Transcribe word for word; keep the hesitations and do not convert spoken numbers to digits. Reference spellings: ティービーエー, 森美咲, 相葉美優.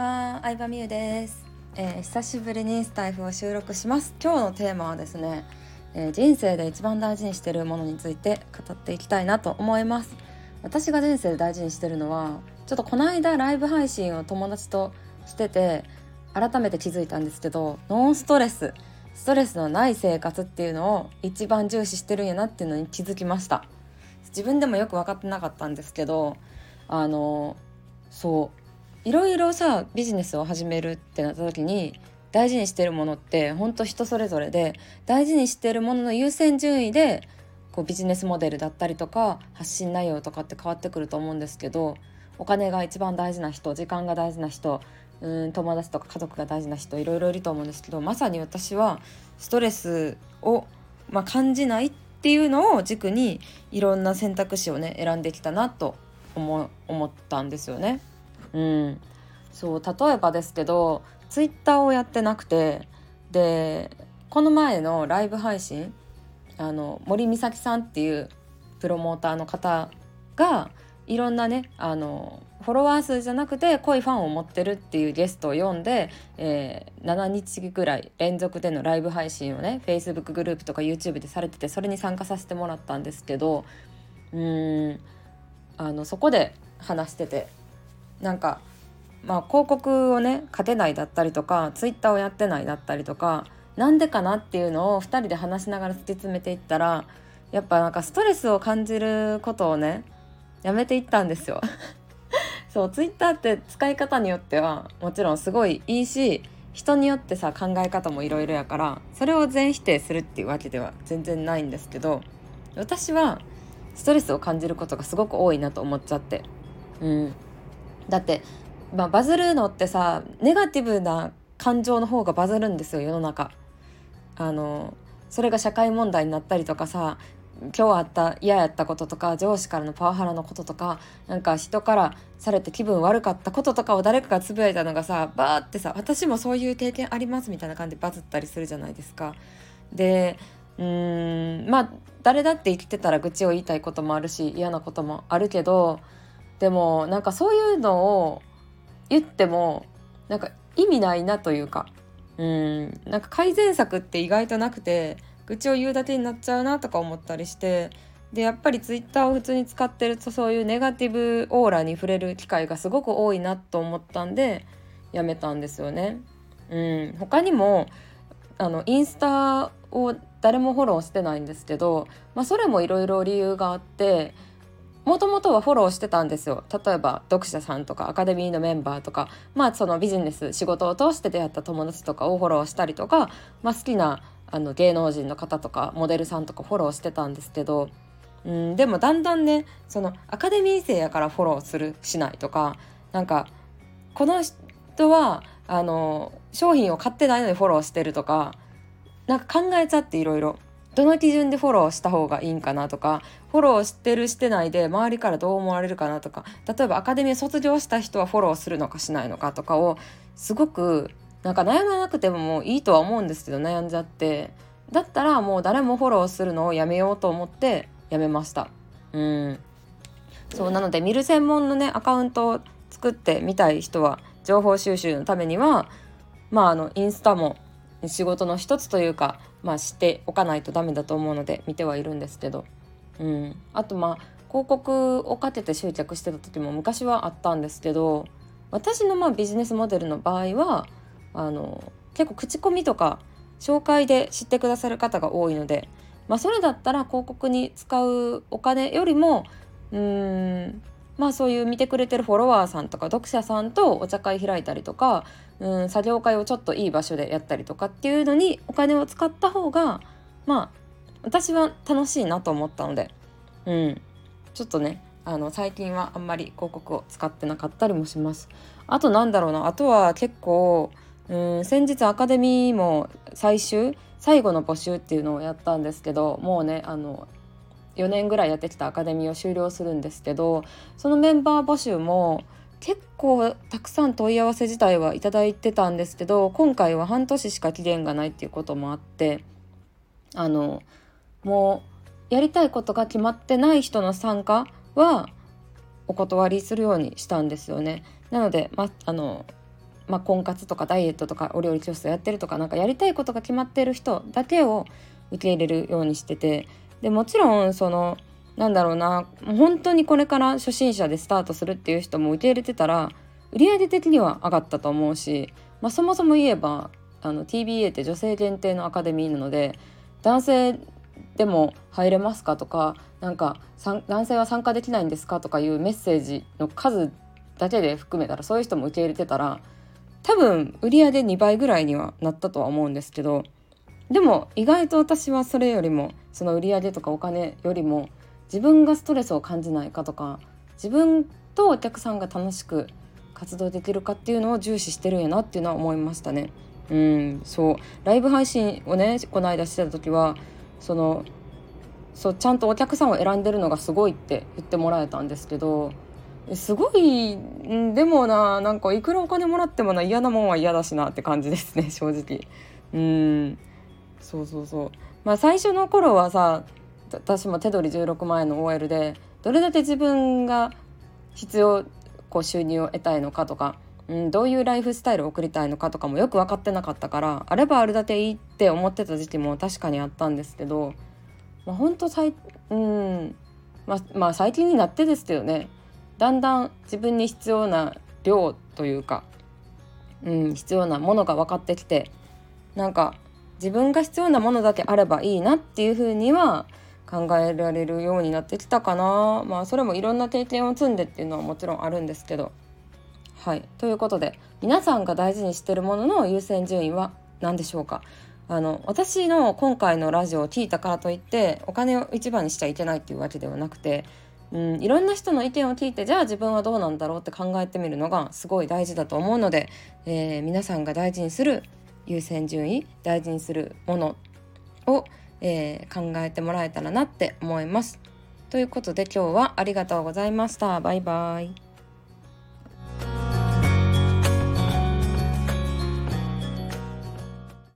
は、相葉美優です、えー、久しぶりにスタイフを収録します。今日のテーマはですね、えー、人生で一番大事にしているものについて語っていきたいなと思います。私が人生で大事にしているのは、ちょっとこの間ライブ配信を友達としてて改めて気づいたんですけど、ノンストレスストレスのない生活っていうのを一番重視してるんやなっていうのに気づきました。自分でもよく分かってなかったんですけど、あのそういろいろさ、ビジネスを始めるってなった時に大事にしてるものって本当人それぞれで、大事にしてるものの優先順位でこうビジネスモデルだったりとか発信内容とかって変わってくると思うんですけど、お金が一番大事な人、時間が大事な人、うん友達とか家族が大事な人、いろいろいると思うんですけど、まさに私はストレスを、まあ、感じないっていうのを軸にいろんな選択肢をね選んできたなと思、思ったんですよね。うん、そう例えばですけど、ツイッターをやってなくて、でこの前のライブ配信、あの森美咲さんっていうプロモーターの方がいろんなね、あのフォロワー数じゃなくて濃いファンを持ってるっていうゲストを呼んで、えー、ななにちぐらい連続でのライブ配信をね Facebook グループとか YouTube でされてて、それに参加させてもらったんですけど、うーんあのそこで話してて、なんか、まあ、広告をね勝てないだったりとか Twitter をやってないだったりとか、なんでかなっていうのをふたりで話しながら突き詰めていったら、やっぱなんかストレスを感じることをねやめていったんですよ。そうツイッターって使い方によってはもちろんすごいいいし、人によってさ考え方もいろいろやから、それを全否定するっていうわけでは全然ないんですけど、私はストレスを感じることがすごく多いなと思っちゃって、うん、だって、まあ、バズるのってさネガティブな感情の方がバズるんですよ、世の中。あのそれが社会問題になったりとかさ、今日あった嫌やったこととか、上司からのパワハラのこととか、なんか人からされて気分悪かったこととかを誰かがつぶやいたのがさ、バーってさ私もそういう経験ありますみたいな感じでバズったりするじゃないですか。でうーんまあ誰だって生きてたら愚痴を言いたいこともあるし嫌なこともあるけど、でもなんかそういうのを言ってもなんか意味ないなというか、うーんなんか改善策って意外となくて、愚痴を言うだけになっちゃうなとか思ったりして、でやっぱりツイッターを普通に使ってるとそういうネガティブオーラに触れる機会がすごく多いなと思ったんでやめたんですよね。うん他にもあのインスタを誰もフォローしてないんですけど、まあ、それもいろいろ理由があって、もともとはフォローしてたんですよ。例えば読者さんとかアカデミーのメンバーとか、まあそのビジネス仕事を通して出会った友達とかをフォローしたりとか、まあ、好きなあの芸能人の方とかモデルさんとかフォローしてたんですけど、うんでもだんだんねそのアカデミー生やからフォローするしないとか、なんかこの人はあの商品を買ってないのにフォローしてるとか、なんか考えちゃっていろいろどの基準でフォローした方がいいんかなとか、フォローしてるしてないで周りからどう思われるかなとか、例えばアカデミー卒業した人はフォローするのかしないのかとかをすごくなんか悩まなくてももういいとは思うんですけど悩んじゃって、だったらもう誰もフォローするのをやめようと思ってやめました。うんそうなので見る専門のねアカウントを作ってみたい人は、情報収集のためにはまああのインスタも仕事の一つというか、まあ、しておかないとダメだと思うので見てはいるんですけど、うんあとまあ広告をかけて集客してた時も昔はあったんですけど、私のまあビジネスモデルの場合はあの結構口コミとか紹介で知ってくださる方が多いので、まあ、それだったら広告に使うお金よりもうーん、まあ、そういう見てくれてるフォロワーさんとか読者さんとお茶会開いたりとか、うん作業会をちょっといい場所でやったりとかっていうのにお金を使った方がまあ私は楽しいなと思ったので、うん、ちょっとねあの最近はあんまり広告を使ってなかったりもします。あとなんだろうな、あとは結構うん先日アカデミーも最終最後の募集っていうのをやったんですけど、もうねあのよねんぐらいやってきたアカデミーを終了するんですけど、そのメンバー募集も結構たくさん問い合わせ自体はいただいてたんですけど、今回は半年しか期限がないっていうこともあって、あのもうやりたいことが決まってない人の参加はお断りするようにしたんですよね。なので、まあのまあ、婚活とかダイエットとかお料理教室やってるとか、なんかやりたいことが決まってる人だけを受け入れるようにしてて、でもちろんそのなんだろうな、もう本当にこれから初心者でスタートするっていう人も受け入れてたら売上的には上がったと思うし、まあ、そもそも言えばあの ティービーエー って女性限定のアカデミーなので、男性でも入れますかとか、なんか男性は参加できないんですかとかいうメッセージの数だけで含めたら、そういう人も受け入れてたら多分売り上げにばいぐらいにはなったとは思うんですけど、でも意外と私はそれよりもその売り上げとかお金よりも自分がストレスを感じないかとか、自分とお客さんが楽しく活動できるかっていうのを重視してるんやなっていうのは思いましたね。うん、そうライブ配信をねこの間してた時はそのそうちゃんとお客さんを選んでるのがすごいって言ってもらえたんですけど、すごいでもな、なんかいくらお金もらってもな嫌なもんは嫌だしなって感じですね、正直。うんそうそうそうまあ最初の頃はさ、私も手取りじゅうろくまんえんの オーエル でどれだけ自分が必要こう収入を得たいのかとか、うん、どういうライフスタイルを送りたいのかとかもよく分かってなかったから、あればあるだけいいって思ってた時期も確かにあったんですけど、まあ、ほんと最、うんまあ、まあ最近になってですけどね、だんだん自分に必要な量というか、うん、必要なものが分かってきて、なんか自分が必要なものだけあればいいなっていう風には考えられるようになってきたかな。まあそれもいろんな経験を積んでっていうのはもちろんあるんですけど、はいということで、皆さんが大事にしているものの優先順位は何でしょうか。あの私の今回のラジオを聞いたからといってお金を一番にしちゃいけないっていうわけではなくて、うん、いろんな人の意見を聞いて、じゃあ自分はどうなんだろうって考えてみるのがすごい大事だと思うので、えー、皆さんが大事にする優先順位、大事にするものを、えー、考えてもらえたらなって思います。ということで今日はありがとうございました。バイバイ。